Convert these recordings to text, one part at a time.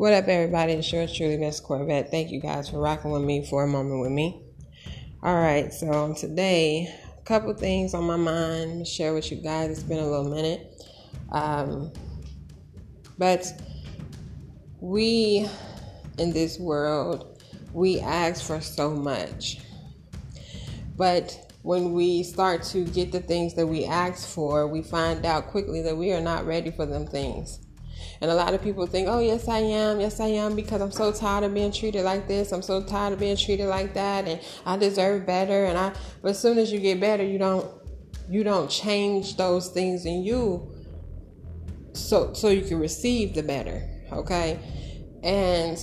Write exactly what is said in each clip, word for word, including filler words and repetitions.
What up, everybody? It's yours truly, Miss Corvette. Thank you guys for rocking with me for a moment with me. All right, so today, a couple things on my mind to share with you guys. It's been a little minute. Um, but we, in this world, we ask for so much. But when we start to get the things that we ask for, we find out quickly that we are not ready for them things. And a lot of people think, oh, yes, I am. Yes, I am, because I'm so tired of being treated like this. I'm so tired of being treated like that. And I deserve better. And I, but as soon as you get better, you don't, you don't change those things in you so, so you can receive the better. Okay. And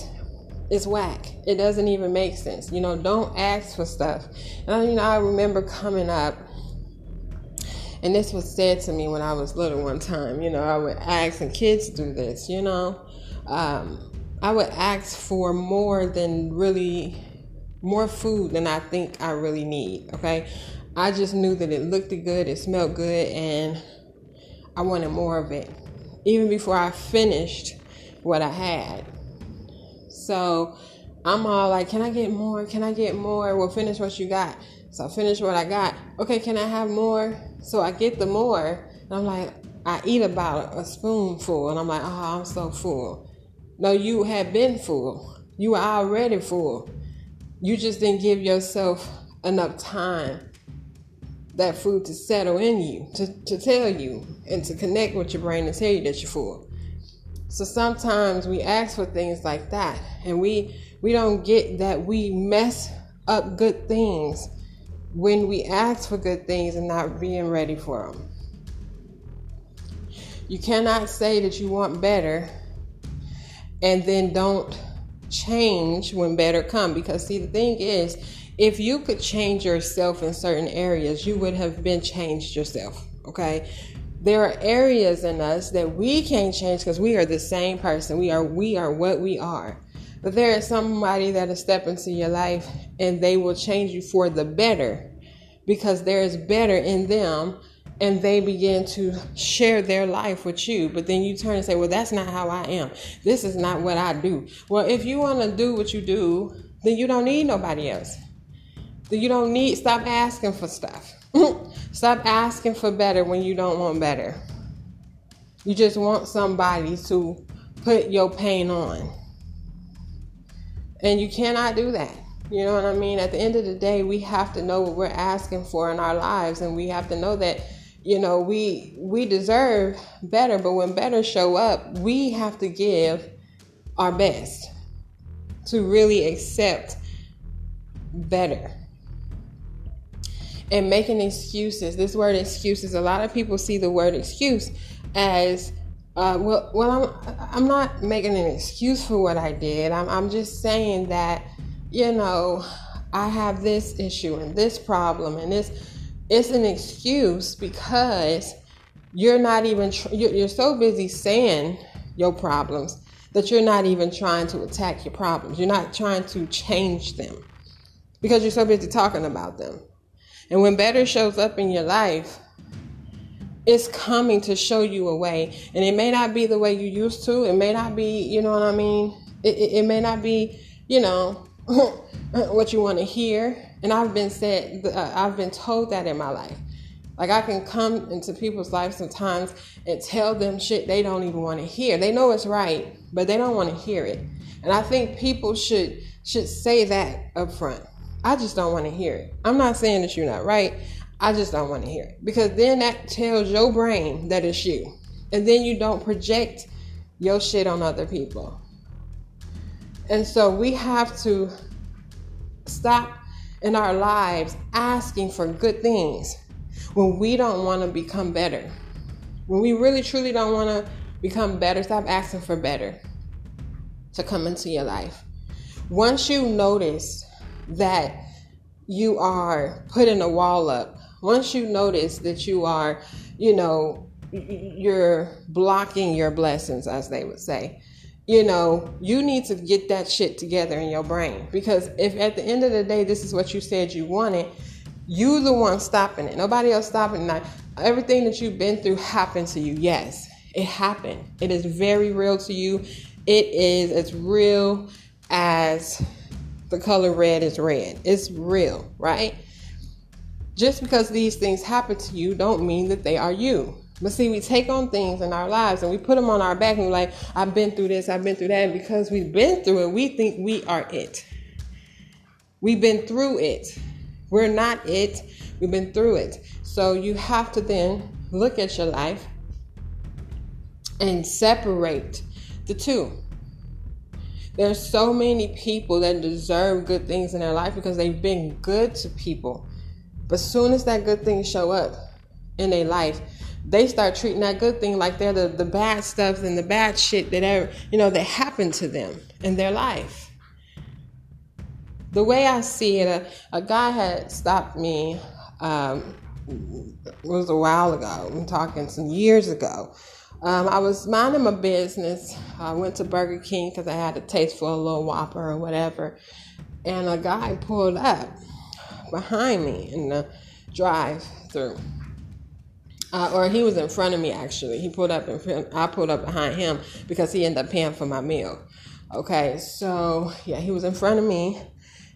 it's whack. It doesn't even make sense. You know, don't ask for stuff. And you know, I remember coming up, and this was said to me when I was little one time. You know, I would ask, and kids do this, you know. Um, I would ask for more than really, more food than I think I really need, okay? I just knew that it looked good, it smelled good, and I wanted more of it, even before I finished what I had. So I'm all like, can I get more? Can I get more? Well, finish what you got. So I finish what I got. Okay, can I have more? So I get the more, and I'm like, I eat about a spoonful, and I'm like, oh, I'm so full. No, you had been full. You were already full. You just didn't give yourself enough time, that food to settle in you, to, to tell you, and to connect with your brain to tell you that you're full. So sometimes we ask for things like that, and we, we don't get that we mess up good things when we ask for good things and not being ready for them. You cannot say that you want better and then don't change when better come. Because see, the thing is, if you could change yourself in certain areas, you would have been changed yourself, okay? There are areas in us that we can't change because we are the same person. We are, we are what we are. But there is somebody that will step into your life and they will change you for the better, because there is better in them, and they begin to share their life with you. But then you turn and say, well, that's not how I am. This is not what I do. Well, if you want to do what you do, then you don't need nobody else. Then you don't need, stop asking for stuff. Stop asking for better when you don't want better. You just want somebody to put your pain on. And you cannot do that. You know what I mean? At the end of the day, we have to know what we're asking for in our lives. And we have to know that, you know, we we deserve better. But when better show up, we have to give our best to really accept better. And making excuses. This word excuses, a lot of people see the word excuse as Uh, well, well, I'm I'm not making an excuse for what I did. I'm I'm just saying that, you know, I have this issue and this problem, and this, it's an excuse because you're not even tr- you're, you're so busy saying your problems that you're not even trying to attack your problems. You're not trying to change them because you're so busy talking about them. And when better shows up in your life, it's coming to show you a way. And it may not be the way you used to. It may not be, you know what I mean? It, it, it may not be, you know, what you want to hear. And I've been said, uh, I've been told that in my life. Like, I can come into people's lives sometimes and tell them shit they don't even want to hear. They know it's right, but they don't want to hear it. And I think people should should say that up front. I just don't want to hear it. I'm not saying that you're not right. I just don't want to hear it, because then that tells your brain that it's you. And then you don't project your shit on other people. And so we have to stop in our lives asking for good things when we don't want to become better. When we really truly don't want to become better, stop asking for better to come into your life. Once you notice that you are putting a wall up, once you notice that you are, you know, you're blocking your blessings, as they would say, you know, you need to get that shit together in your brain. Because if at the end of the day, this is what you said you wanted, you the one stopping it. Nobody else stopping it. Not everything that you've been through happened to you. Yes, it happened. It is very real to you. It is as real as the color red is red. It's real, right? Just because these things happen to you don't mean that they are you. But see, we take on things in our lives and we put them on our back and we're like, I've been through this, I've been through that. And because we've been through it, we think we are it. We've been through it. We're not it. We've been through it. So you have to then look at your life and separate the two. There's so many people that deserve good things in their life because they've been good to people. But as soon as that good thing show up in their life, they start treating that good thing like they're the, the bad stuff and the bad shit that ever, you know, that happened to them in their life. The way I see it, a, a guy had stopped me, um, it was a while ago, I'm talking some years ago. Um, I was minding my business. I went to Burger King because I had a taste for a little Whopper or whatever. And a guy pulled up behind me in the drive-through. Uh, or he was in front of me, actually. He pulled up in front. I pulled up behind him because he ended up paying for my meal. Okay, so, yeah, he was in front of me.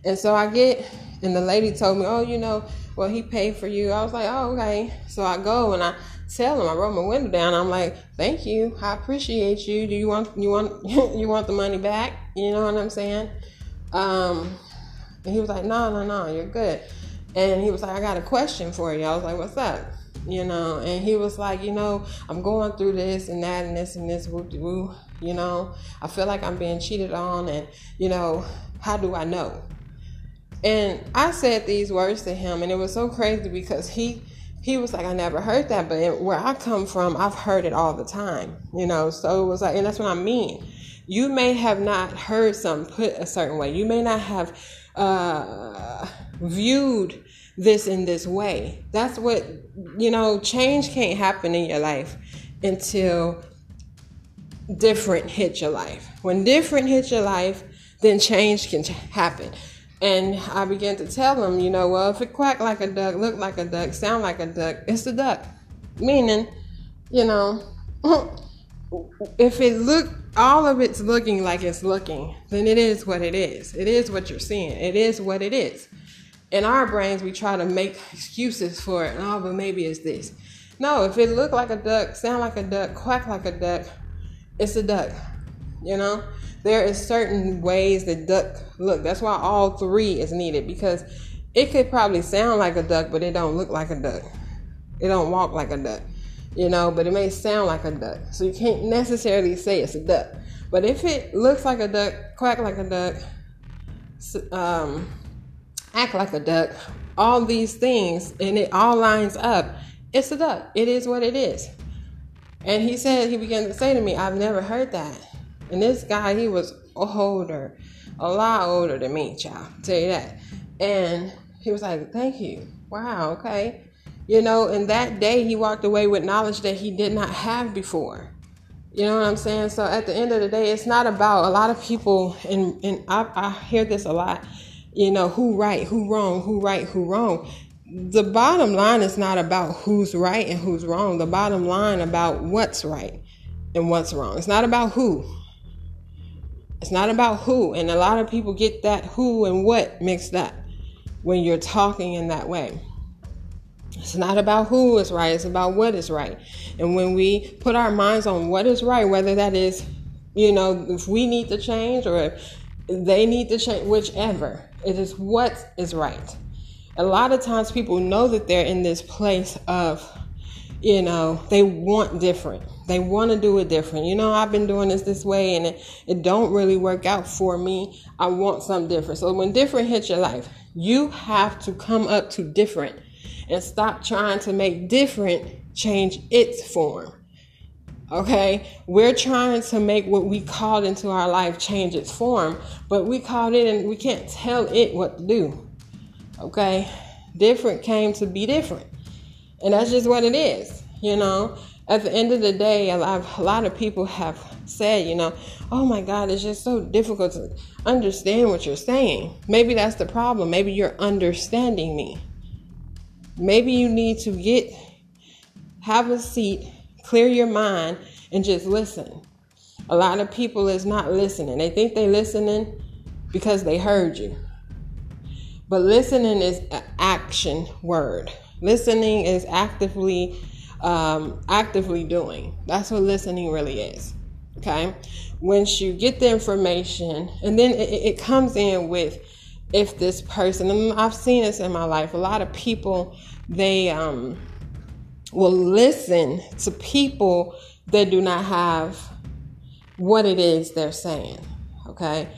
And so I get, and the lady told me, oh, you know, well, he paid for you. I was like, oh, okay. So I go and I tell him, I roll my window down. I'm like, thank you. I appreciate you. Do you want, you want, you want the money back? You know what I'm saying? Um, and he was like, no, no, no, you're good. And he was like, I got a question for you. I was like, what's up? You know, and he was like, you know, I'm going through this and that and this and this, whoop-de-woo, you know, I feel like I'm being cheated on and, you know, how do I know? And I said these words to him and it was so crazy because he, he was like, I never heard that, but where I come from, I've heard it all the time, you know, so it was like, and that's what I mean. You may have not heard something put a certain way. You may not have uh, viewed this in this way. That's what, you know, change can't happen in your life until different hits your life. When different hits your life, then change can happen. And I began to tell him, you know, well, if it quack like a duck, look like a duck, sound like a duck, it's a duck. Meaning, you know, if it look, all of it's looking like it's looking, then it is what it is. It is what you're seeing. It is what it is. In our brains, we try to make excuses for it. Oh, but maybe it's this. No, if it look like a duck, sound like a duck, quack like a duck, it's a duck. You know, there is certain ways that duck look. That's why all three is needed because it could probably sound like a duck, but it don't look like a duck. It don't walk like a duck, you know, but it may sound like a duck. So you can't necessarily say it's a duck. But if it looks like a duck, quack like a duck, um, act like a duck, all these things, and it all lines up, it's a duck. It is what it is. And he said, he began to say to me, I've never heard that. And this guy, he was older, a lot older than me, child, tell you that. And he was like, thank you. Wow, okay. You know, and that day he walked away with knowledge that he did not have before. You know what I'm saying? So at the end of the day, it's not about a lot of people, and, and I, I hear this a lot, you know, who right, who wrong, who right, who wrong. The bottom line is not about who's right and who's wrong. The bottom line about what's right and what's wrong. It's not about who. It's not about who, and a lot of people get that who and what mixed up when you're talking in that way. It's not about who is right, it's about what is right. And when we put our minds on what is right, whether that is, you know, if we need to change or if they need to change, whichever, it is what is right. A lot of times people know that they're in this place of, you know, they want different. They want to do it different. You know, I've been doing this this way and it, it don't really work out for me. I want something different. So when different hits your life, you have to come up to different and stop trying to make different change its form. Okay? We're trying to make what we called into our life change its form, but we called it and we can't tell it what to do. Okay? Different came to be different. And that's just what it is, you know. At the end of the day, a lot, a lot of people have said, you know, oh my God, it's just so difficult to understand what you're saying. Maybe that's the problem. Maybe you're understanding me. Maybe you need to get, have a seat, clear your mind, and just listen. A lot of people is not listening. They think they listening because they heard you. But listening is an action word. Listening is actively, um, actively doing. That's what listening really is. Okay? Once you get the information, and then it, it comes in with if this person, and I've seen this in my life, a lot of people, they um, will listen to people that do not have what it is they're saying, okay?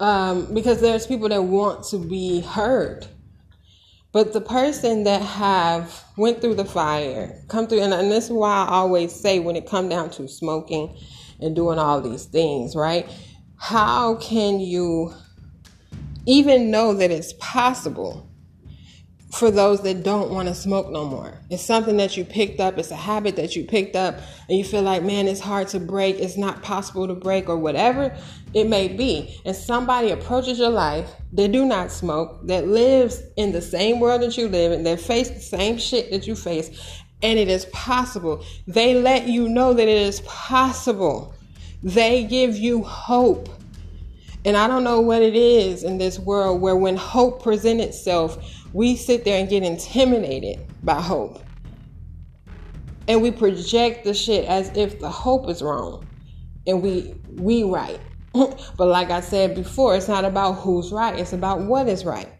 Um, because there's people that want to be heard. But the person that have went through the fire, come through, and, and this is why I always say when it come down to smoking and doing all these things, right? How can you even know that it's possible for those that don't want to smoke no more? It's something that you picked up. It's a habit that you picked up and you feel like, man, it's hard to break. It's not possible to break or whatever it may be. And somebody approaches your life that do not smoke, that lives in the same world that you live in, that face the same shit that you face, and it is possible. They let you know that it is possible. They give you hope. And I don't know what it is in this world where when hope presents itself, we sit there and get intimidated by hope. And we project the shit as if the hope is wrong. And we we right. But like I said before, it's not about who's right. It's about what is right.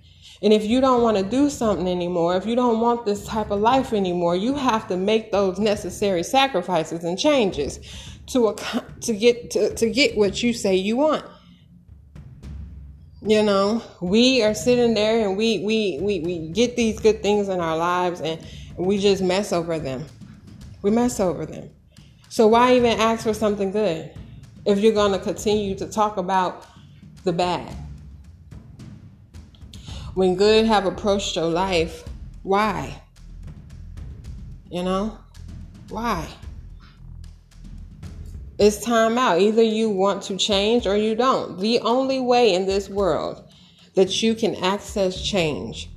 And if you don't want to do something anymore, if you don't want this type of life anymore, you have to make those necessary sacrifices and changes to ac- to get to, to get what you say you want. You know, we are sitting there and we, we, we, we get these good things in our lives and we just mess over them. We mess over them. So why even ask for something good if you're going to continue to talk about the bad? When good have approached your life, why? You know, why? It's time out. Either you want to change or you don't. The only way in this world that you can access change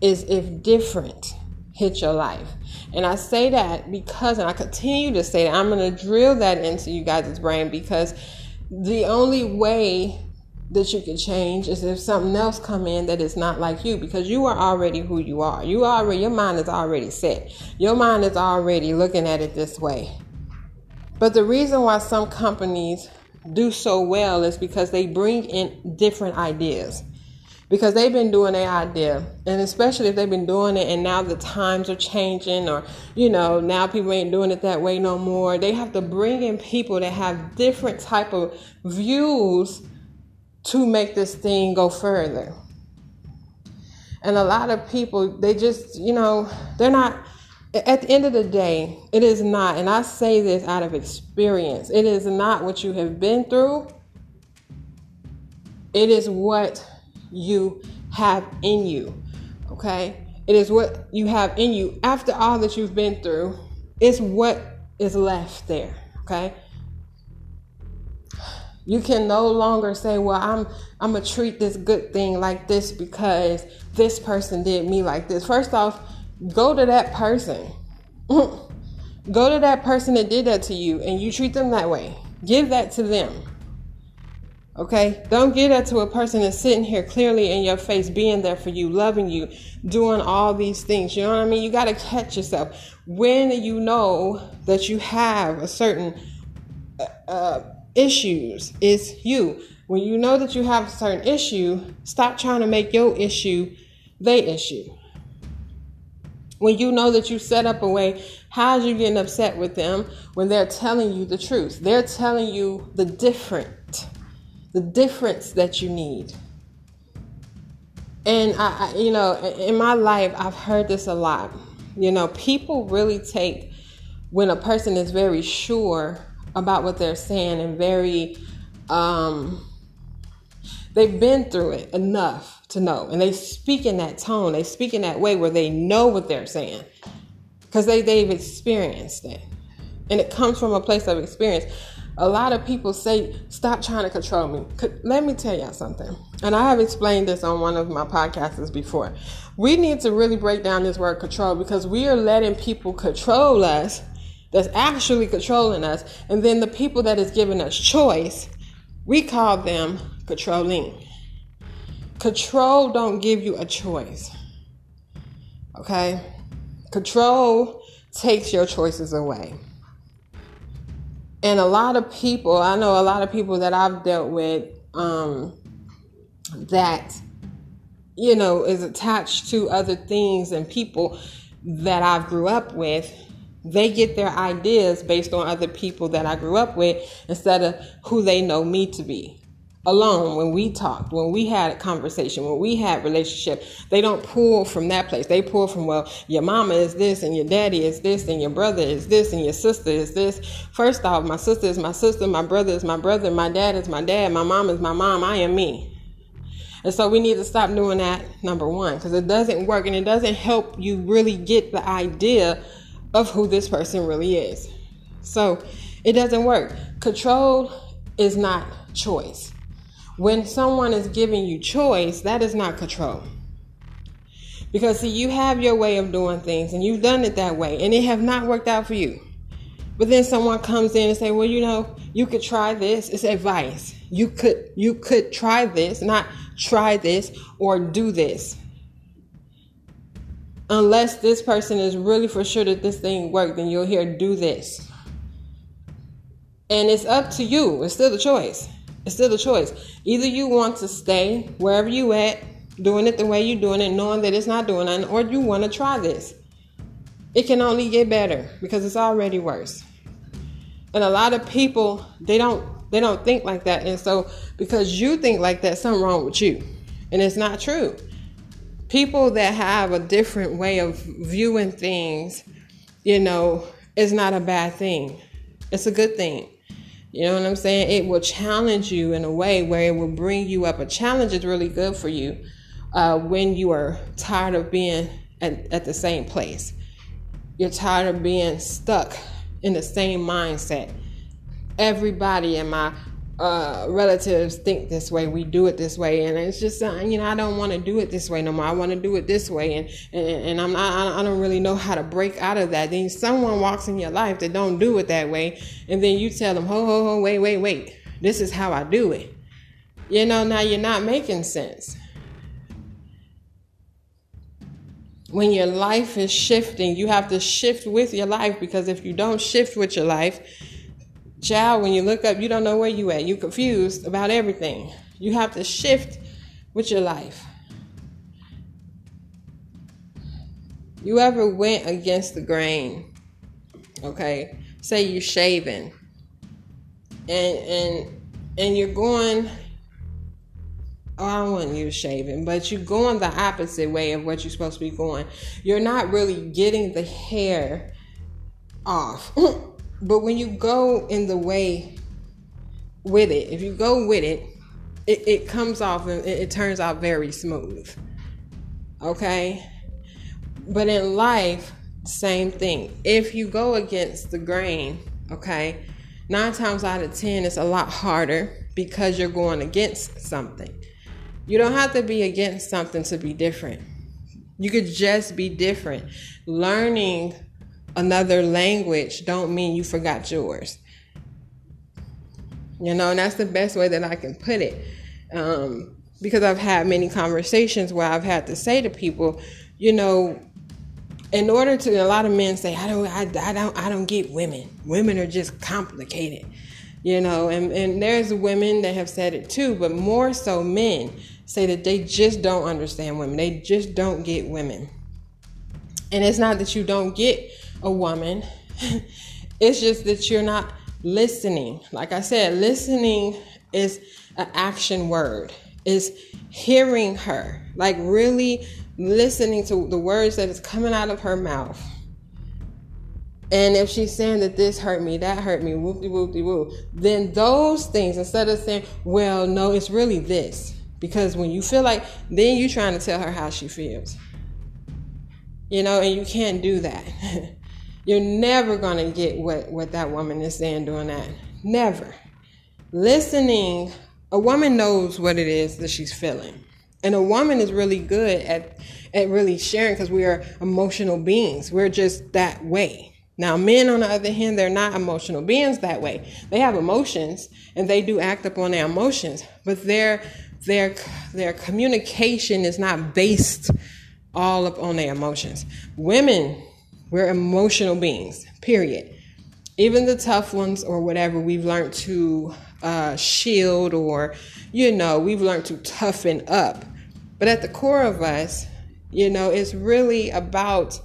is if different hits your life. And I say that because, and I continue to say that, I'm going to drill that into you guys' brain, because the only way that you can change is if something else come in that is not like you, because you are already who you are. You already, your mind is already set. Your mind is already looking at it this way. But the reason why some companies do so well is because they bring in different ideas. Because they've been doing their idea. And especially if they've been doing it and now the times are changing, or, you know, now people ain't doing it that way no more. They have to bring in people that have different type of views to make this thing go further. And a lot of people, they just, you know, they're not... At the end of the day, it is not, and I say this out of experience, it is not what you have been through. It is what you have in you, okay? It is what you have in you. After all that you've been through, it's what is left there, okay? You can no longer say, well, I'm I'm going to treat this good thing like this because this person did me like this. First off, go to that person. Go to that person that did that to you and you treat them that way. Give that to them. Okay? Don't give that to a person that's sitting here clearly in your face, being there for you, loving you, doing all these things. You know what I mean? You got to catch yourself. When you know that you have a certain uh, issues, it's you. When you know that you have a certain issue, stop trying to make your issue their issue. When you know that you set up a way, how is you getting upset with them when they're telling you the truth? They're telling you the different, the difference that you need. And, I, I, you know, in my life, I've heard this a lot. You know, people really take when a person is very sure about what they're saying and very, um, they've been through it enough to know. And they speak in that tone. They speak in that way where they know what they're saying. Because they, they've experienced it. And it comes from a place of experience. A lot of people say, stop trying to control me. Let me tell y'all something. And I have explained this on one of my podcasts before. We need to really break down this word control, because we are letting people control us that's actually controlling us. And then the people that is giving us choice, we call them controlling. Control don't give you a choice. Okay? Control takes your choices away. And a lot of people, I know a lot of people that I've dealt with um, that, you know, is attached to other things and people that I grew up with. They get their ideas based on other people that I grew up with instead of who they know me to be. Alone, when we talked, when we had a conversation, when we had relationship, they don't pull from that place. They pull from, well, your mama is this, and your daddy is this, and your brother is this, and your sister is this. First off, my sister is my sister, my brother is my brother, my dad is my dad, my mom is my mom, I am me. And so we need to stop doing that, number one, because it doesn't work, and it doesn't help you really get the idea of who this person really is. So it doesn't work. Control is not choice. When someone is giving you choice, that is not control. Because, see, you have your way of doing things, and you've done it that way, and it have not worked out for you. But then someone comes in and say, well, you know, you could try this. It's advice. You could, you could try this, not try this or do this. Unless this person is really for sure that this thing worked, then you'll hear do this. And it's up to you. It's still the choice. It's still the choice. Either you want to stay wherever you at, doing it the way you're doing it, knowing that it's not doing nothing, or you want to try this. It can only get better because it's already worse. And a lot of people, they don't they don't think like that. And so because you think like that, something wrong with you. And it's not true. People that have a different way of viewing things, you know, it's not a bad thing. It's a good thing. You know what I'm saying? It will challenge you in a way where it will bring you up. A challenge is really good for you uh, when you are tired of being at, at the same place. You're tired of being stuck in the same mindset. Everybody in my Uh, relatives think this way, we do it this way, and it's just, uh, you know, I don't want to do it this way no more. I want to do it this way, and and, and I'm not, I don't really know how to break out of that. Then someone walks in your life that don't do it that way, and then you tell them, ho, ho, ho, wait, wait, wait, this is how I do it. You know, now you're not making sense. When your life is shifting, you have to shift with your life, because if you don't shift with your life, child, when you look up, you don't know where you at. You're confused about everything. You have to shift with your life. You ever went against the grain? Okay. Say you're shaving. And and and you're going, oh, I wouldn't use shaving, but you're going the opposite way of what you're supposed to be going. You're not really getting the hair off. But when you go in the way with it, if you go with it, it, it comes off and it, it turns out very smooth. Okay? But in life, same thing. If you go against the grain, okay, nine times out of ten, it's a lot harder because you're going against something. You don't have to be against something to be different. You could just be different. Learning another language don't mean you forgot yours. You know, and that's the best way that I can put it. Um, because I've had many conversations where I've had to say to people, you know, in order to, a lot of men say, I don't, I, I don't, I don't get women. Women are just complicated, you know, and, and there's women that have said it too, but more so men say that they just don't understand women. They just don't get women. And it's not that you don't get a woman. It's just that you're not listening. Like I said, listening is an action word. It's hearing her. Like really listening to the words that is coming out of her mouth. And if she's saying that this hurt me, that hurt me, whoop-de-whoop-de-whoop, then those things, instead of saying, well, no, it's really this. Because when you feel like, then you're trying to tell her how she feels. You know, and you can't do that. You're never going to get what, what that woman is saying doing that. Never. Listening, a woman knows what it is that she's feeling. And a woman is really good at, at really sharing because we are emotional beings. We're just that way. Now, men, on the other hand, they're not emotional beings that way. They have emotions, and they do act upon their emotions, but their their their communication is not based all upon their emotions. Women, we're emotional beings, period. Even the tough ones or whatever, we've learned to uh, shield, or, you know, we've learned to toughen up. But at the core of us, you know, it's really about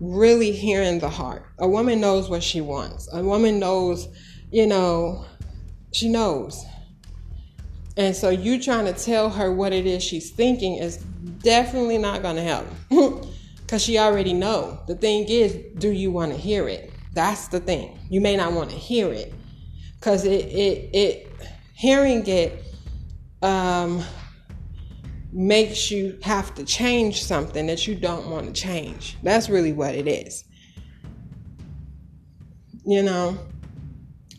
really hearing the heart. A woman knows what she wants. A woman knows, you know, she knows. And so you trying to tell her what it is she's thinking is definitely not going to help, because she already know. The thing is, do you want to hear it? That's the thing. You may not want to hear it, because it, it, it, hearing it um, makes you have to change something that you don't want to change. That's really what it is, you know.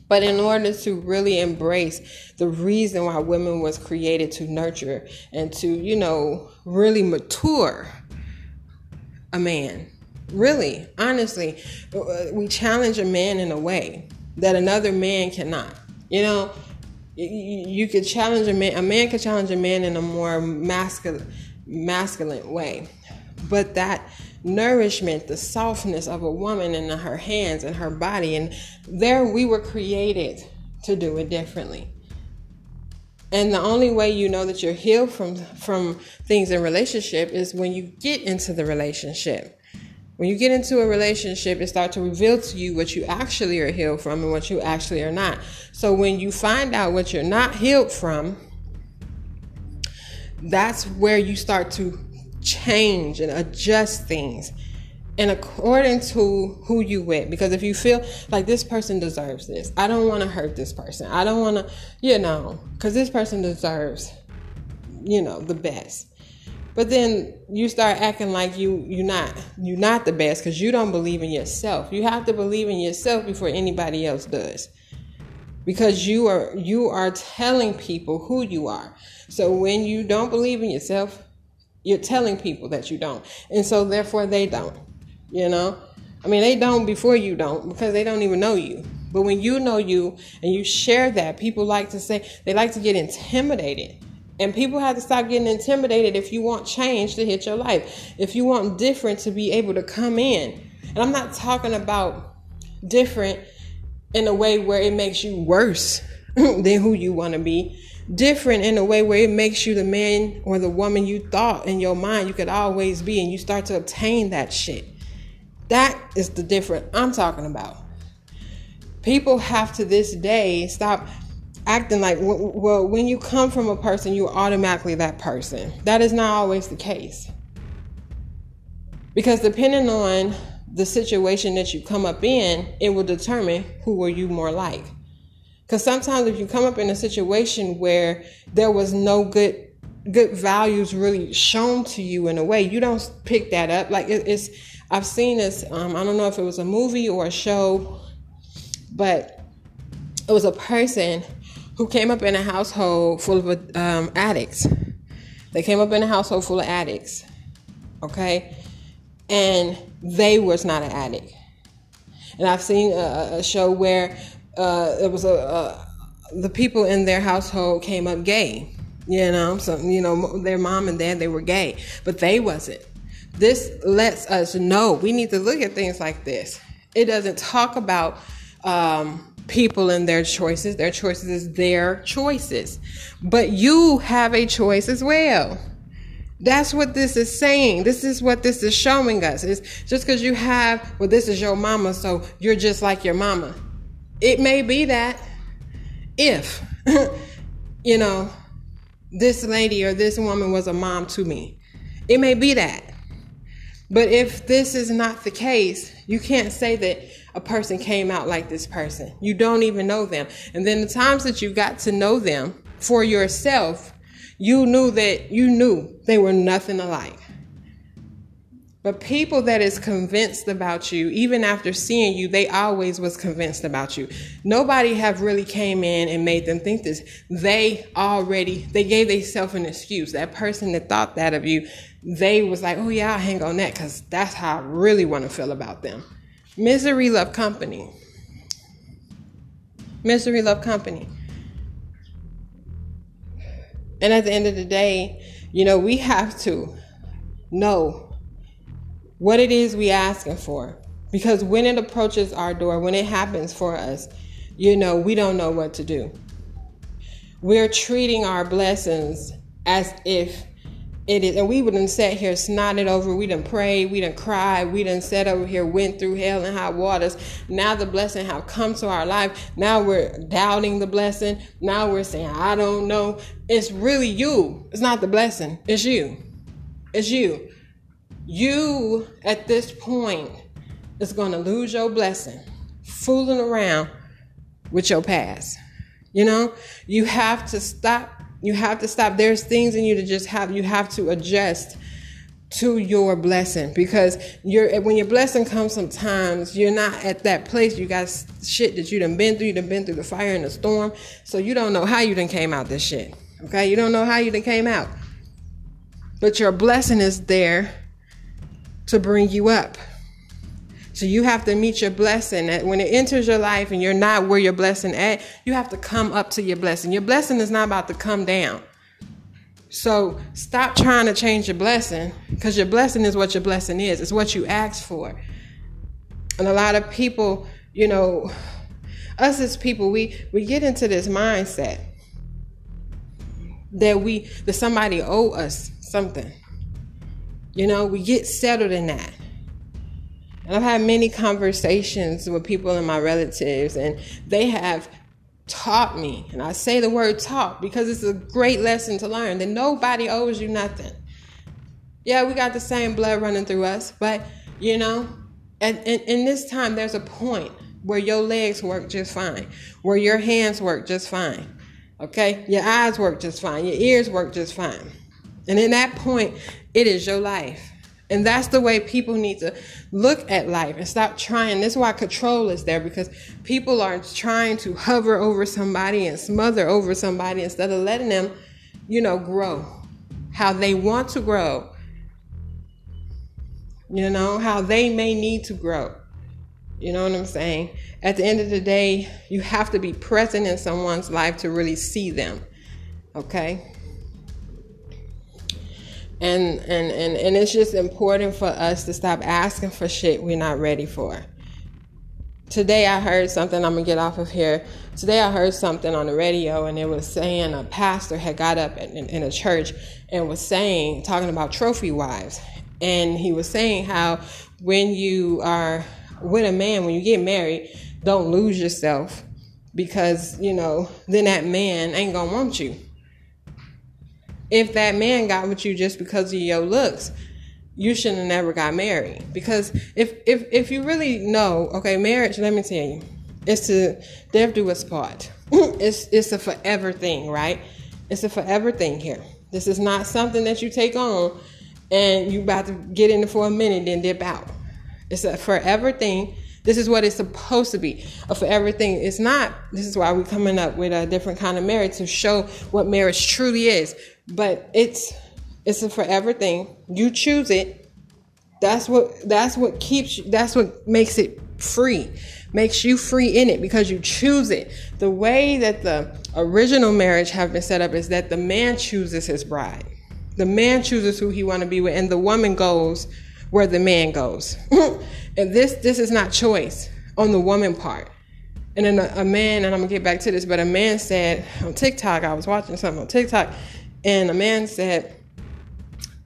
But in order to really embrace the reason why women was created to nurture and to, you know, really mature a man, really, honestly, we challenge a man in a way that another man cannot. You know, you could challenge a man, a man could challenge a man in a more masculine, masculine way. But that nourishment, the softness of a woman in her hands and her body, and there we were created to do it differently. And the only way you know that you're healed from from things in relationship is when you get into the relationship. When you get into a relationship, it starts to reveal to you what you actually are healed from and what you actually are not. So when you find out what you're not healed from, that's where you start to change and adjust things and according to who you with. Because if you feel like this person deserves this, I don't want to hurt this person, I don't want to, you know, because this person deserves, you know, the best. But then you start acting like you you're not you're not the best, because you don't believe in yourself. You have to believe in yourself before anybody else does, because you are you are telling people who you are. So when you don't believe in yourself, you're telling people that you don't. And so therefore they don't, you know. I mean, they don't before you don't, because they don't even know you. But when you know you and you share that, people like to say, they like to get intimidated. And people have to stop getting intimidated if you want change to hit your life. If you want different to be able to come in. And I'm not talking about different in a way where it makes you worse than who you want to be. Different in a way where it makes you the man or the woman you thought in your mind you could always be, and you start to obtain that shit. That is the different I'm talking about. People have to this day stop acting like, well, when you come from a person, you're automatically that person. That is not always the case. Because depending on the situation that you come up in, it will determine who are you more like. Because sometimes if you come up in a situation where there was no good good values really shown to you in a way, you don't pick that up. Like it, it's, I've seen this, um, I don't know if it was a movie or a show, but it was a person who came up in a household full of um, addicts. They came up in a household full of addicts, okay? And they was not an addict. And I've seen a, a show where Uh, it was a, uh, the people in their household came up gay, you know, so, you know, their mom and dad, they were gay, but they wasn't. This lets us know, we need to look at things like this. It doesn't talk about, um, people and their choices. Their choices is their choices, but you have a choice as well. That's what this is saying. This is what this is showing us. It's just because you have, well, this is your mama, so you're just like your mama. It may be that if, you know, this lady or this woman was a mom to me, it may be that. But if this is not the case, you can't say that a person came out like this person. You don't even know them. And then the times that you got to know them for yourself, you knew that you knew they were nothing alike. But people that is convinced about you, even after seeing you, they always was convinced about you. Nobody have really came in and made them think this. They already, they gave themselves an excuse. That person that thought that of you, they was like, oh yeah, I'll hang on that because that's how I really want to feel about them. Misery Love Company. Misery Love Company. And at the end of the day, you know, we have to know what it is we asking for. Because when it approaches our door, when it happens for us, you know, we don't know what to do. We're treating our blessings as if it is, and we wouldn't sit here snotted over, we done prayed, we done cried, we done sat over here, went through hell and hot waters. Now the blessing have come to our life. Now we're doubting the blessing. Now we're saying, I don't know. It's really you. It's not the blessing. It's you. It's you. You, at this point, is going to lose your blessing, fooling around with your past. You know, you have to stop. You have to stop. There's things in you to just have, you have to adjust to your blessing, because you're, when your blessing comes, sometimes you're not at that place. You got shit that you done been through. You done been through the fire and the storm. So you don't know how you done came out this shit. Okay. You don't know how you done came out, but your blessing is there to bring you up. So you have to meet your blessing. When it enters your life and you're not where your blessing at, you have to come up to your blessing. Your blessing is not about to come down. So stop trying to change your blessing, because your blessing is what your blessing is. It's what you asked for. And a lot of people, you know, us as people, we, we get into this mindset that we that somebody owe us something. You know, we get settled in that. And I've had many conversations with people and my relatives, and they have taught me, and I say the word taught because it's a great lesson to learn, that nobody owes you nothing. Yeah, we got the same blood running through us, but, you know, and in this time, there's a point where your legs work just fine, where your hands work just fine, okay? Your eyes work just fine, your ears work just fine. And in that point, it is your life. And that's the way people need to look at life and stop trying. That's why control is there, because people are trying to hover over somebody and smother over somebody instead of letting them, you know, grow how they want to grow, you know, how they may need to grow. You know what I'm saying? At the end of the day, you have to be present in someone's life to really see them. Okay? And, and and and it's just important for us to stop asking for shit we're not ready for. Today I heard something, I'm going to get off of here. Today I heard something on the radio, and it was saying a pastor had got up in, in a church and was saying, talking about trophy wives. And he was saying how when you are with a man, when you get married, don't lose yourself, because, you know, then that man ain't going to want you. If that man got with you just because of your looks, you should have never got married. Because if if if you really know, okay, marriage, let me tell you, it's to death do us part. It's it's a forever thing, right? It's a forever thing here. This is not something that you take on and you about to get in for a minute then dip out. It's a forever thing. This is what it's supposed to be, a forever thing. It's not. This is why we're coming up with a different kind of marriage, to show what marriage truly is. But it's it's a forever thing. You choose it. That's what that's what keeps you, that's what makes it free, makes you free in it, because you choose it. The way that the original marriage have been set up is that the man chooses his bride. The man chooses who he want to be with, and the woman goes where the man goes. And this this is not choice on the woman part. And then a, a man, and I'm going to get back to this, but a man said on TikTok, I was watching something on TikTok, and a man said,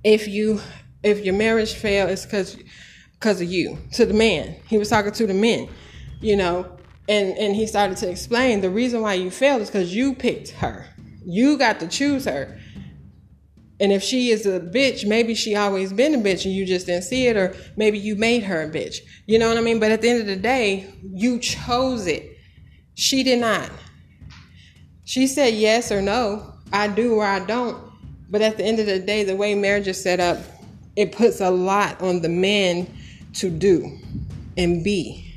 if you, if your marriage fail, it's because, because of you, to the man. He was talking to the men, you know, and, and he started to explain the reason why you failed is because you picked her. You got to choose her. And if she is a bitch, maybe she always been a bitch and you just didn't see it, or maybe you made her a bitch. You know what I mean? But at the end of the day, you chose it. She did not. She said yes or no. I do or I don't. But at the end of the day, the way marriage is set up, it puts a lot on the man to do and be.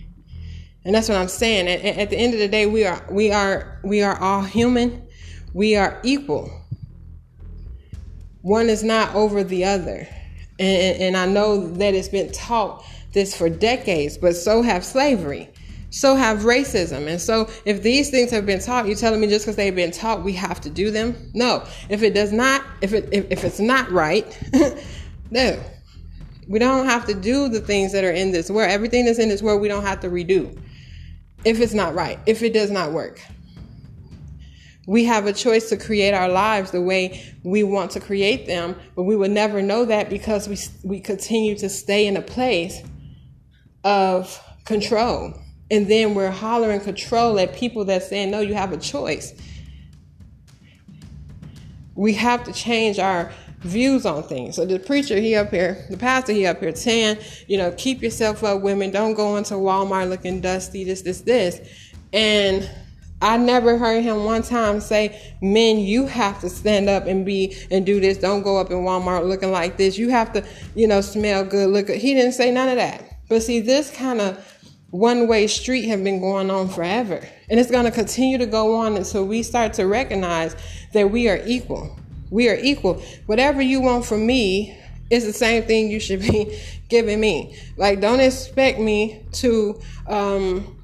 And that's what I'm saying. At, at the end of the day, we are we are we are all human. We are equal. One is not over the other. And, and I know that it's been taught this for decades, but so have slavery. So have racism. And so if these things have been taught, you're telling me just because they've been taught, we have to do them? No. If it does not, if it if, if it's not right, no. We don't have to do the things that are in this world. Everything that's in this world, we don't have to redo. If it's not right, if it does not work. We have a choice to create our lives the way we want to create them, but we would never know that because we we continue to stay in a place of control. And then we're hollering control at people that's saying, no, you have a choice. We have to change our views on things. So the preacher, he up here, the pastor, he up here saying, you know, keep yourself up, women. Don't go into Walmart looking dusty, this, this, this. And I never heard him one time say, men, you have to stand up and be and do this. Don't go up in Walmart looking like this. You have to, you know, smell good, look good. He didn't say none of that. But see, this kind of one-way street have been going on forever. And it's going to continue to go on until we start to recognize that we are equal. We are equal. Whatever you want from me is the same thing you should be giving me. Like, don't expect me to, um,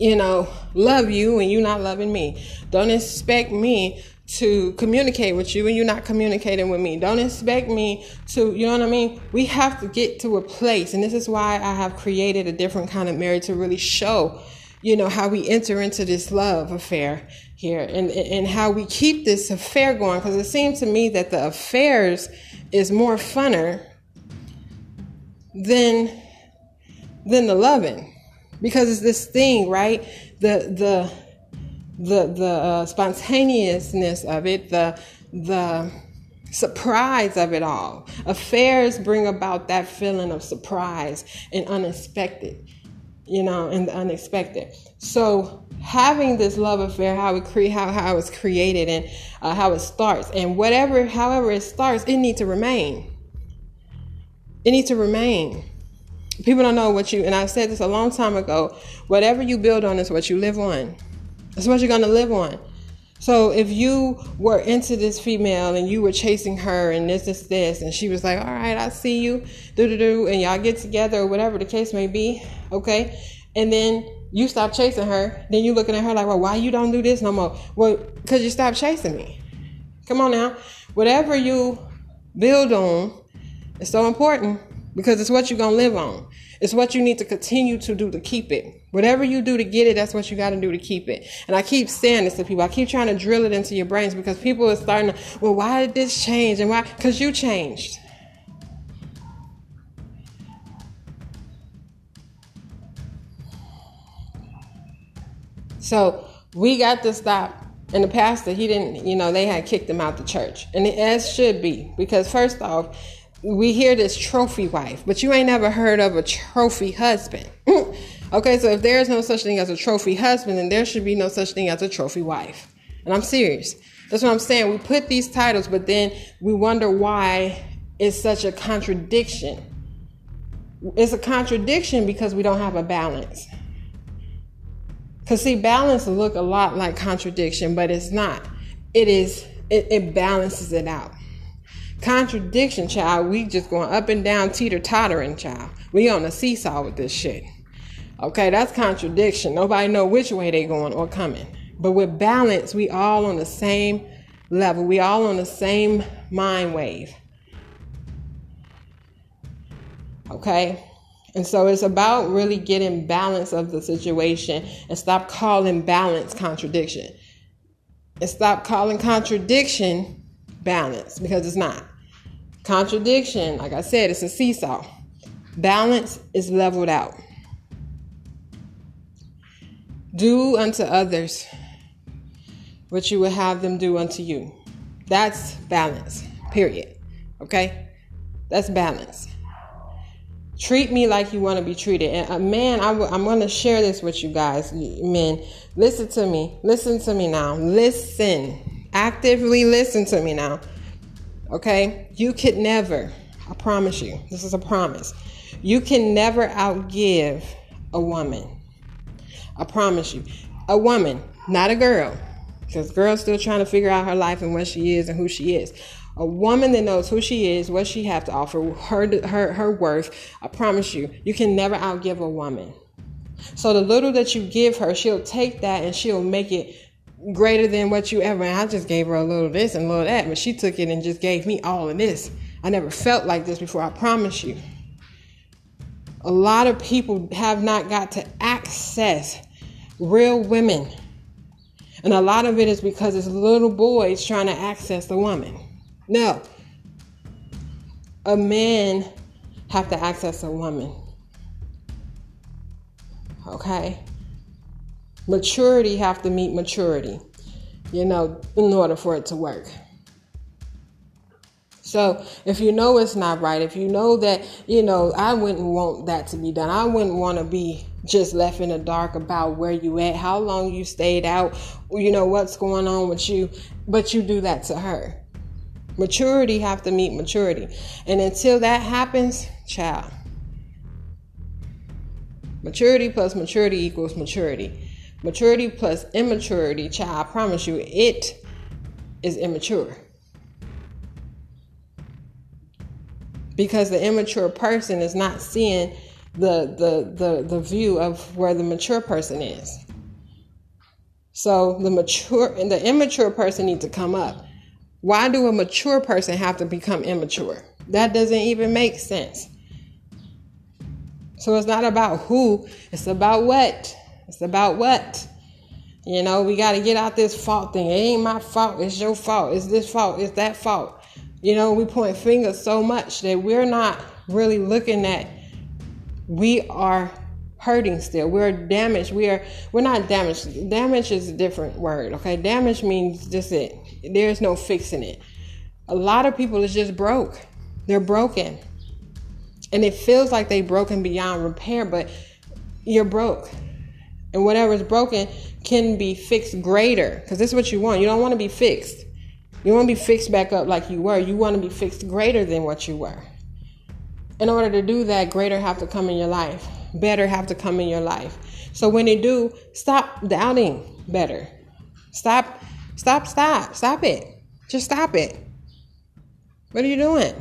you know, love you and you not loving me. Don't expect me to communicate with you and you're not communicating with me. Don't expect me to, you know what I mean? We have to get to a place, and this is why I have created a different kind of marriage to really show, you know, how we enter into this love affair here and, and how we keep this affair going, because it seems to me that the affairs is more funner than than the loving, because it's this thing, right? The the the the uh, spontaneousness of it, the the surprise of it all. Affairs bring about that feeling of surprise and unexpected, you know, and the unexpected. So having this love affair, how it cre- how how it's created and uh, how it starts, and whatever, however it starts, it needs to remain. It needs to remain. People don't know what you, and I said this a long time ago, whatever you build on is what you live on. That's what you're going to live on. So if you were into this female and you were chasing her and this, this, this, and she was like, all right, I see you, do-do-do, and y'all get together or whatever the case may be, okay? And then you stop chasing her. Then you looking at her like, well, why you don't do this no more? Well, because you stopped chasing me. Come on now. Whatever you build on is so important, because it's what you're going to live on. It's what you need to continue to do to keep it. Whatever you do to get it, that's what you got to do to keep it. And I keep saying this to people. I keep trying to drill it into your brains, because people are starting to, well, why did this change? And why? Because you changed. So we got to stop. And the pastor, he didn't, you know, they had kicked him out the church. And as should be, because first off, we hear this trophy wife, but you ain't never heard of a trophy husband. Okay, so if there is no such thing as a trophy husband, then there should be no such thing as a trophy wife. And I'm serious. That's what I'm saying. We put these titles, but then we wonder why it's such a contradiction. It's a contradiction because we don't have a balance. Because, see, balance look a lot like contradiction, but it's not. It is. It, it balances it out. Contradiction, child, we just going up and down, teeter-tottering, child. We on a seesaw with this shit. Okay, that's contradiction. Nobody know which way they going or coming. But with balance, we all on the same level. We all on the same mind wave. Okay? And so it's about really getting balance of the situation and stop calling balance contradiction. And stop calling contradiction balance, because it's not. Contradiction, like I said, it's a seesaw. Balance is leveled out. Do unto others what you would have them do unto you. That's balance, period. Okay? That's balance. Treat me like you want to be treated. And uh, man, I w- I'm going to share this with you guys. Men, listen to me. Listen to me now. Listen. Actively listen to me now. Okay? You could never, I promise you, this is a promise, you can never outgive a woman. I promise you. A woman, not a girl, because girl's still trying to figure out her life and what she is and who she is. A woman that knows who she is, what she has to offer, her her her worth, I promise you, you can never outgive a woman. So the little that you give her, she'll take that and she'll make it greater than what you ever. And I just gave her a little this and a little that, but she took it and just gave me all of this. I never felt like this before, I promise you. A lot of people have not got to access real women. And a lot of it is because it's little boys trying to access the woman. No. A man have to access a woman. Okay? Maturity have to meet maturity, you know, in order for it to work. So if you know it's not right, if you know that, you know, I wouldn't want that to be done. I wouldn't want to be just left in the dark about where you at, how long you stayed out, you know, what's going on with you. But you do that to her. Maturity have to meet maturity. And until that happens, child. Maturity plus maturity equals maturity. Maturity plus immaturity, child, I promise you, it is immature. Because the immature person is not seeing the, the, the, the view of where the mature person is. So the mature and the immature person need to come up. Why do a mature person have to become immature? That doesn't even make sense. So it's not about who, it's about what. It's about what. You know, we got to get out this fault thing. It ain't my fault, it's your fault. It's this fault, it's that fault. You know, we point fingers so much that we're not really looking at we are hurting still. We're damaged. We are, we're not damaged. Damage is a different word, okay? Damage means just it. There's no fixing it. A lot of people is just broke. They're broken. And it feels like they're broken beyond repair, but you're broke. And whatever's broken can be fixed greater, because this is what you want. You don't want to be fixed. You want to be fixed back up like you were. You want to be fixed greater than what you were. In order to do that, greater have to come in your life. Better have to come in your life. So when they do, stop doubting better. Stop, stop, stop. Stop it. Just stop it. What are you doing?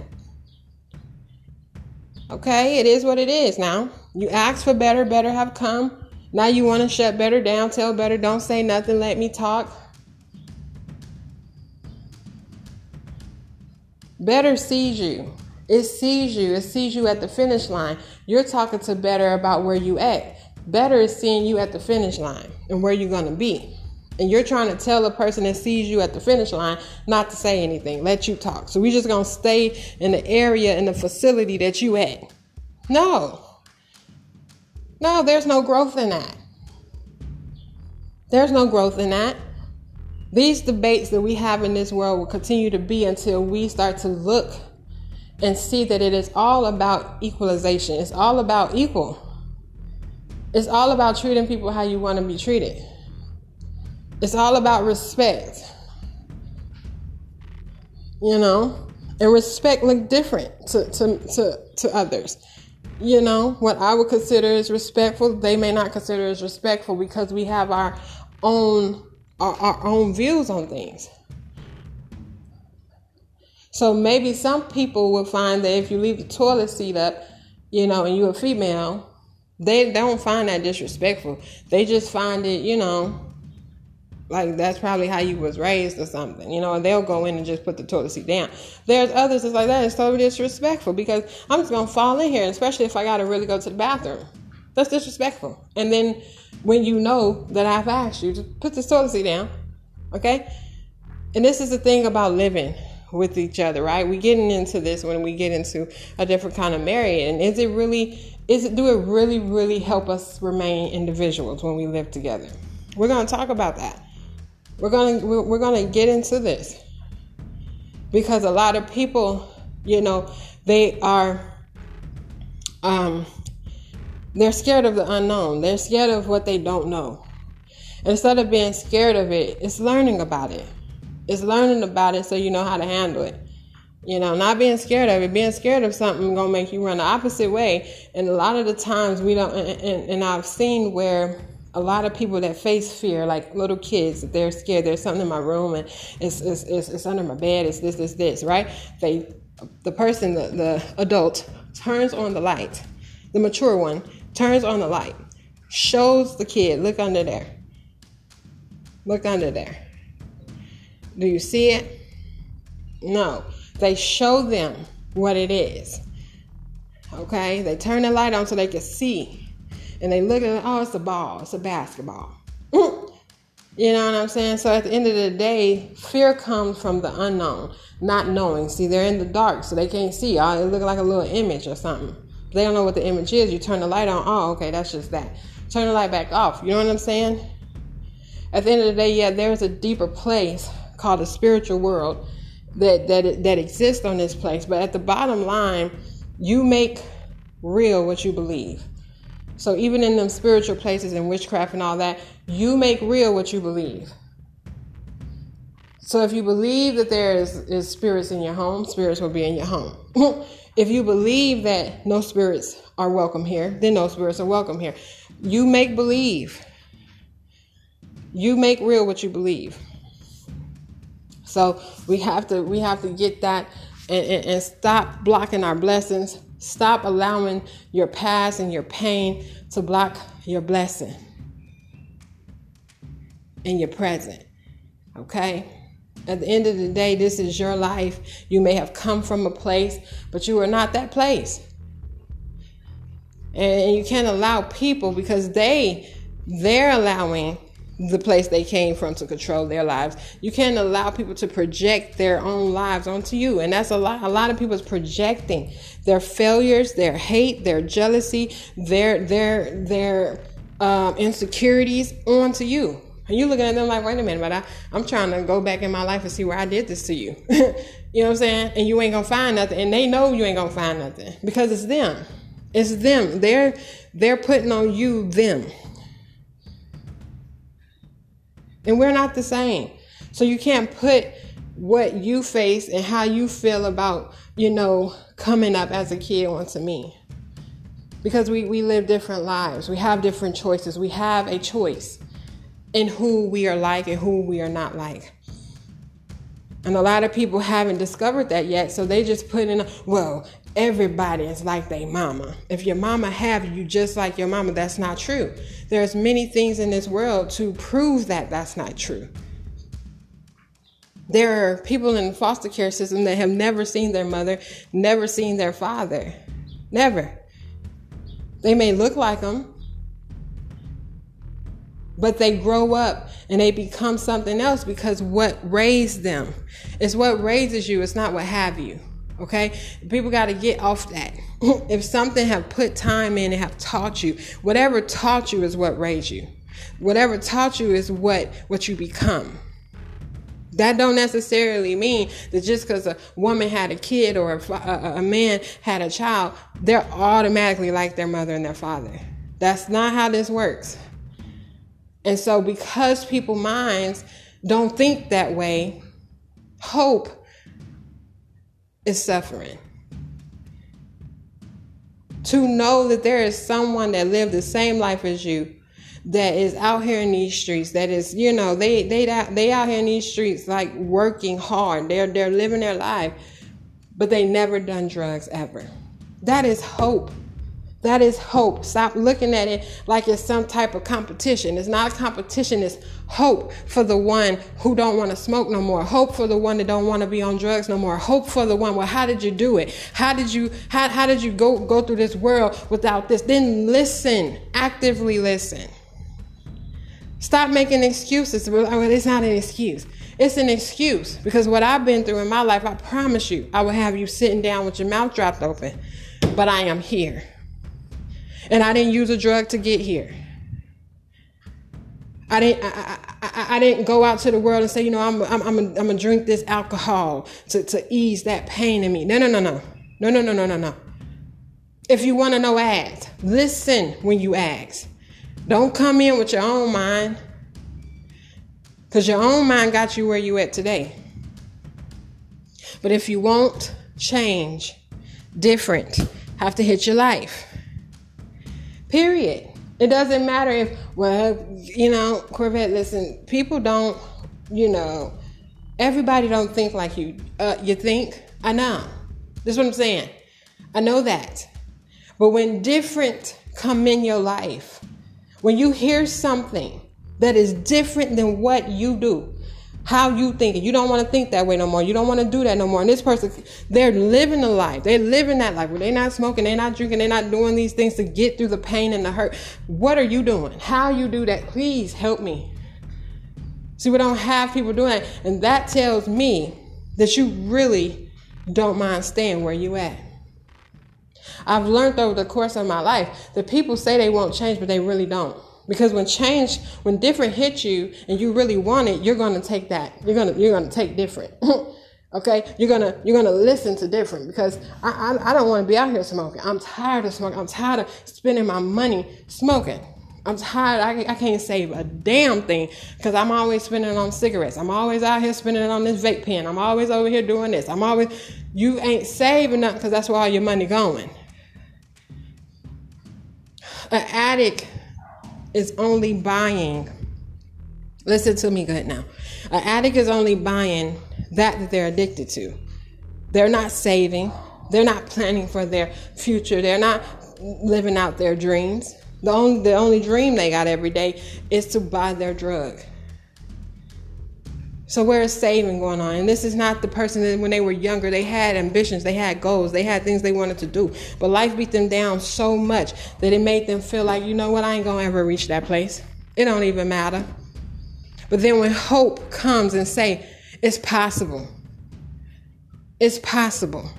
Okay, it is what it is now. You asked for better. Better have come. Now you want to shut better down. Tell better, don't say nothing. Let me talk. Better sees you. It sees you. It sees you at the finish line. You're talking to better about where you at. Better is seeing you at the finish line and where you're going to be. And you're trying to tell a person that sees you at the finish line not to say anything. Let you talk. So we're just going to stay in the area, in the facility that you at. No. No, there's no growth in that. There's no growth in that. These debates that we have in this world will continue to be until we start to look and see that it is all about equalization. It's all about equal. It's all about treating people how you want to be treated. It's all about respect. You know? And respect look different to, to, to, to others. You know, what I would consider is respectful, they may not consider as respectful because we have our own Our, our own views on things. So maybe some people will find that if you leave the toilet seat up, you know, and you're a female, they, they don't find that disrespectful. They just find it, you know, like that's probably how you was raised or something, you know, and they'll go in and just put the toilet seat down. There's others that's like, that is so disrespectful because I'm just going to fall in here, especially if I got to really go to the bathroom. That's disrespectful. And then when you know that I've asked you to put this toilet seat down, okay? And this is the thing about living with each other, right? We're getting into this when we get into a different kind of marriage. And is it really, is it, do it really, really help us remain individuals when we live together? We're going to talk about that. We're going to, we're going to get into this because a lot of people, you know, they are, um, they're scared of the unknown. They're scared of what they don't know. Instead of being scared of it, it's learning about it. It's learning about it so you know how to handle it. You know, not being scared of it. Being scared of something going to make you run the opposite way. And a lot of the times we don't, and, and, and I've seen where a lot of people that face fear, like little kids, they're scared. There's something in my room, and it's it's it's, it's under my bed. It's this, this, this, right? They, the person, the, the adult, turns on the light. The mature one turns on the light, shows the kid, look under there. Look under there. Do you see it? No. They show them what it is. Okay? They turn the light on so they can see. And they look at it, oh, it's a ball. It's a basketball. You know what I'm saying? So at the end of the day, fear comes from the unknown, not knowing. See, they're in the dark, so they can't see. Oh, it looks like a little image or something. They don't know what the image is. You turn the light on. Oh, okay, that's just that. Turn the light back off. You know what I'm saying? At the end of the day, yeah, there is a deeper place called the spiritual world that that that exists on this place. But at the bottom line, you make real what you believe. So even in them spiritual places and witchcraft and all that, you make real what you believe. So if you believe that there is, is spirits in your home, spirits will be in your home. If you believe that no spirits are welcome here, then no spirits are welcome here. You make believe. You make real what you believe. So we have to we have to get that and, and, and stop blocking our blessings. Stop allowing your past and your pain to block your blessing and your present. Okay? At the end of the day, this is your life. You may have come from a place, but you are not that place. And you can't allow people, because they they're allowing the place they came from to control their lives. You can't allow people to project their own lives onto you. And that's a lot. A lot of people is projecting their failures, their hate, their jealousy, their their their um, insecurities onto you. And you're looking at them like, wait a minute, but I, I'm trying to go back in my life and see where I did this to you. You know what I'm saying? And you ain't going to find nothing. And they know you ain't going to find nothing, because it's them. It's them. They're, they're putting on you them. And we're not the same. So you can't put what you face and how you feel about, you know, coming up as a kid onto me. Because we, we live different lives. We have different choices. We have a choice in who we are like and who we are not like. And a lot of people haven't discovered that yet. So they just put in, well, everybody is like their mama. If your mama have you just like your mama, that's not true. There's many things in this world to prove that that's not true. There are people in the foster care system that have never seen their mother, never seen their father. Never. They may look like them, but they grow up and they become something else, because what raised them is what raises you. It's not what have you. Okay? People got to get off that. If something have put time in and have taught you, whatever taught you is what raised you. Whatever taught you is what, what you become. That don't necessarily mean that just because a woman had a kid or a, a, a man had a child, they're automatically like their mother and their father. That's not how this works. And so because people's minds don't think that way, hope is suffering. To know that there is someone that lived the same life as you, that is out here in these streets, that is, you know, they they they out here in these streets, like, working hard. They're they're living their life, but they never done drugs ever. That is hope. That is hope. Stop looking at it like it's some type of competition. It's not a competition. It's hope for the one who don't want to smoke no more. Hope for the one that don't want to be on drugs no more. Hope for the one, well, how did you do it? How did you how, how did you go, go through this world without this? Then listen. Actively listen. Stop making excuses. Well, it's not an excuse. It's an excuse, because what I've been through in my life, I promise you, I will have you sitting down with your mouth dropped open. But I am here. And I didn't use a drug to get here. I didn't. I, I, I didn't go out to the world and say, you know, I'm I'm I'm I'm gonna drink this alcohol to, to ease that pain in me. No, no, no, no, no, no, no, no, no, no. If you want to know, ask. Listen when you ask. Don't come in with your own mind, because your own mind got you where you at today. But if you won't change, different, have to hit your life. Period. It doesn't matter if, well, you know, Corvette, listen, people don't, you know, everybody don't think like you, uh, you think. I know. That's what I'm saying. I know that. But when different come in your life, when you hear something that is different than what you do, how you think it, you don't want to think that way no more. You don't want to do that no more. And this person, they're living a life. They're living that life where they're not smoking, they're not drinking, they're not doing these things to get through the pain and the hurt. What are you doing? How you do that? Please help me. See, we don't have people doing that. And that tells me that you really don't mind staying where you at. I've learned over the course of my life that people say they won't change, but they really don't. Because when change, when different hits you and you really want it, you're going to take that. You're going to, you're going to take different. Okay. You're going to, you're going to listen to different, because I, I, I don't want to be out here smoking. I'm tired of smoking. I'm tired of spending my money smoking. I'm tired. I, I can't save a damn thing because I'm always spending it on cigarettes. I'm always out here spending it on this vape pen. I'm always over here doing this. I'm always, you ain't saving nothing because that's where all your money going. An addict is only buying, listen to me good now, an addict is only buying that that they're addicted to. They're not saving. They're not planning for their future. They're not living out their dreams. The only, the only dream they got every day is to buy their drug. So where is saving going on? And this is not the person that when they were younger, they had ambitions, they had goals, they had things they wanted to do. But life beat them down so much that it made them feel like, you know what, I ain't gonna ever reach that place. It don't even matter. But then when hope comes and say, it's possible. It's possible.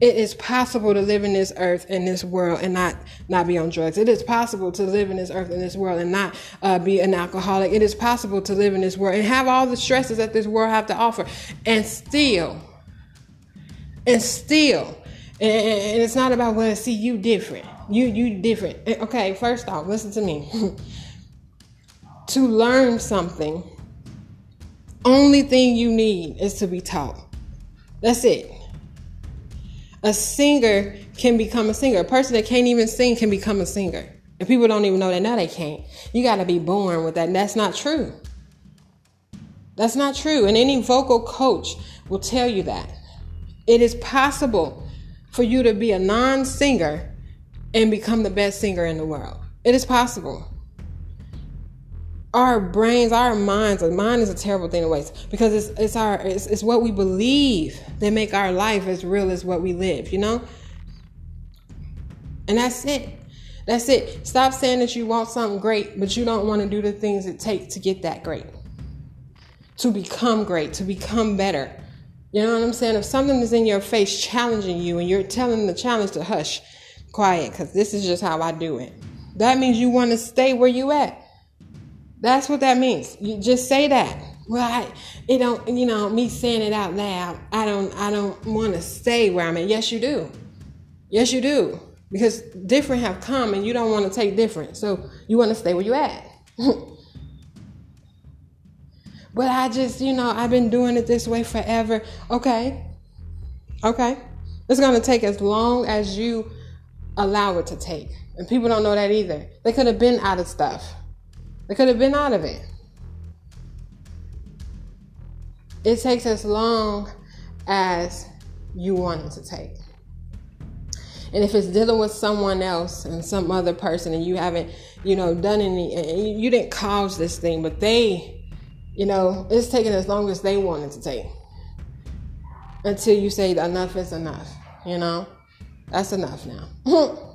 It is possible to live in this earth and this world and not, not be on drugs. It is possible to live in this earth and this world and not uh, be an alcoholic. It is possible to live in this world and have all the stresses that this world have to offer. And still, and still, and, and it's not about, well, see, you different. You, you different. Okay, first off, listen to me. To learn something, only thing you need is to be taught. That's it. A singer can become a singer. A person that can't even sing can become a singer. And people don't even know that. No, they can't. You got to be born with that. And that's not true. That's not true. And any vocal coach will tell you that. It is possible for you to be a non-singer and become the best singer in the world. It is possible. Our brains, our minds, our mind is a terrible thing to waste because it's it's our it's, it's what we believe that make our life as real as what we live, you know? And that's it. That's it. Stop saying that you want something great, but you don't want to do the things it takes to get that great, to become great, to become better. You know what I'm saying? If something is in your face challenging you and you're telling the challenge to hush, quiet, because this is just how I do it. That means you want to stay where you at. That's what that means. You just say that. Well, I, it don't, you know, me saying it out loud, I don't, I don't want to stay where I'm at. Yes, you do. Yes, you do. Because different have come and you don't want to take different. So you want to stay where you at. But I just, you know, I've been doing it this way forever. Okay. Okay. It's going to take as long as you allow it to take. And people don't know that either. They could have been out of stuff. They could have been out of it. It takes as long as you want it to take. And if it's dealing with someone else and some other person and you haven't, you know, done any, and you didn't cause this thing, but they, you know, it's taking as long as they want it to take. Until you say enough is enough, you know? That's enough now.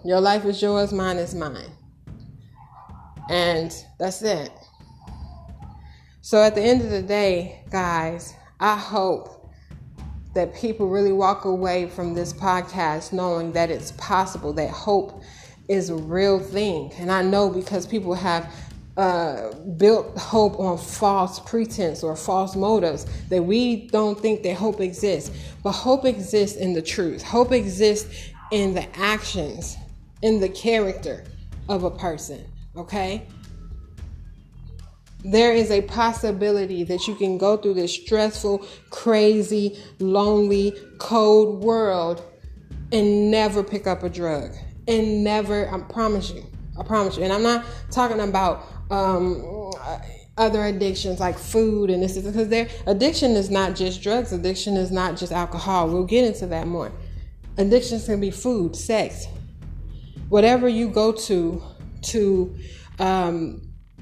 Your life is yours, mine is mine. And that's it. So at the end of the day, guys, I hope that people really walk away from this podcast knowing that it's possible, that hope is a real thing. And I know because people have uh, built hope on false pretense or false motives that we don't think that hope exists. But hope exists in the truth. Hope exists in the actions, in the character of a person. Okay? There is a possibility that you can go through this stressful, crazy, lonely, cold world and never pick up a drug. And never, I promise you, I promise you. And I'm not talking about um, other addictions like food and this, because their addiction is not just drugs. Addiction is not just alcohol. We'll get into that more. Addictions can be food, sex, whatever you go to to um,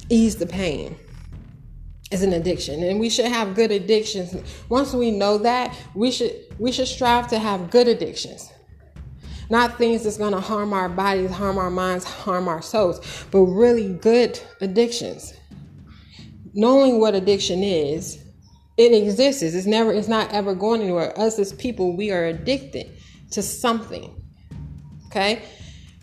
ease the pain is an addiction, and we should have good addictions. Once we know that, we should we should strive to have good addictions. Not things that's going to harm our bodies, harm our minds, harm our souls, but really good addictions. Knowing what addiction is, it exists. It's never, it's not ever going anywhere. Us as people, we are addicted to something. Okay?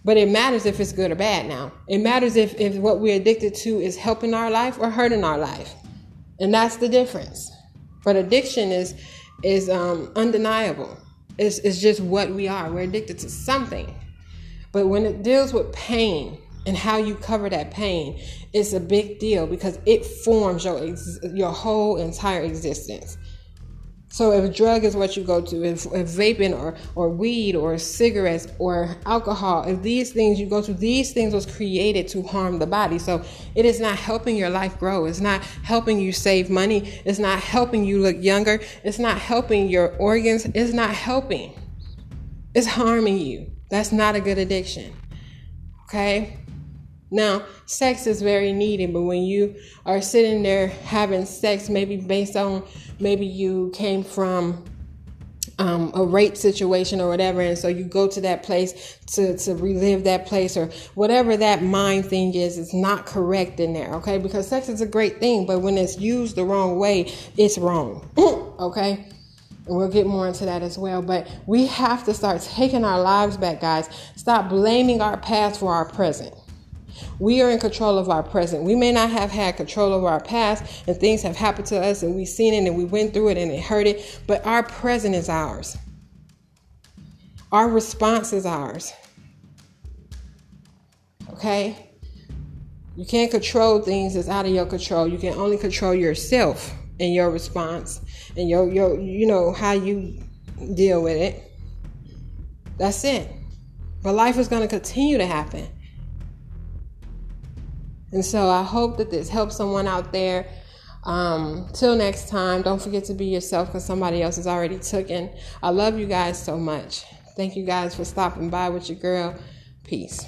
But it matters if it's good or bad now. It matters if, if what we're addicted to is helping our life or hurting our life. And that's the difference. But addiction is is um, undeniable. It's, it's just what we are. We're addicted to something. But when it deals with pain and how you cover that pain, it's a big deal because it forms your ex- your whole entire existence. So if a drug is what you go to, if, if vaping or, or weed or cigarettes or alcohol, if these things you go to, these things was created to harm the body. So it is not helping your life grow. It's not helping you save money. It's not helping you look younger. It's not helping your organs. It's not helping. It's harming you. That's not a good addiction. Okay? Now, sex is very needed, but when you are sitting there having sex, maybe based on, maybe you came from um, a rape situation or whatever, and so you go to that place to, to relive that place or whatever that mind thing is, it's not correct in there, okay? Because sex is a great thing, but when it's used the wrong way, it's wrong, okay? We'll get more into that as well. But we have to start taking our lives back, guys. Stop blaming our past for our present. We are in control of our present. We may not have had control over our past, and things have happened to us, and we've seen it, and we went through it, and it hurt it. But our present is ours. Our response is ours. Okay? You can't control things that's out of your control. You can only control yourself and your response and your, your you know, how you deal with it. That's it. But life is going to continue to happen. And so I hope that this helps someone out there. Um, till next time, don't forget to be yourself because somebody else is already taken. I love you guys so much. Thank you guys for stopping by with your girl. Peace.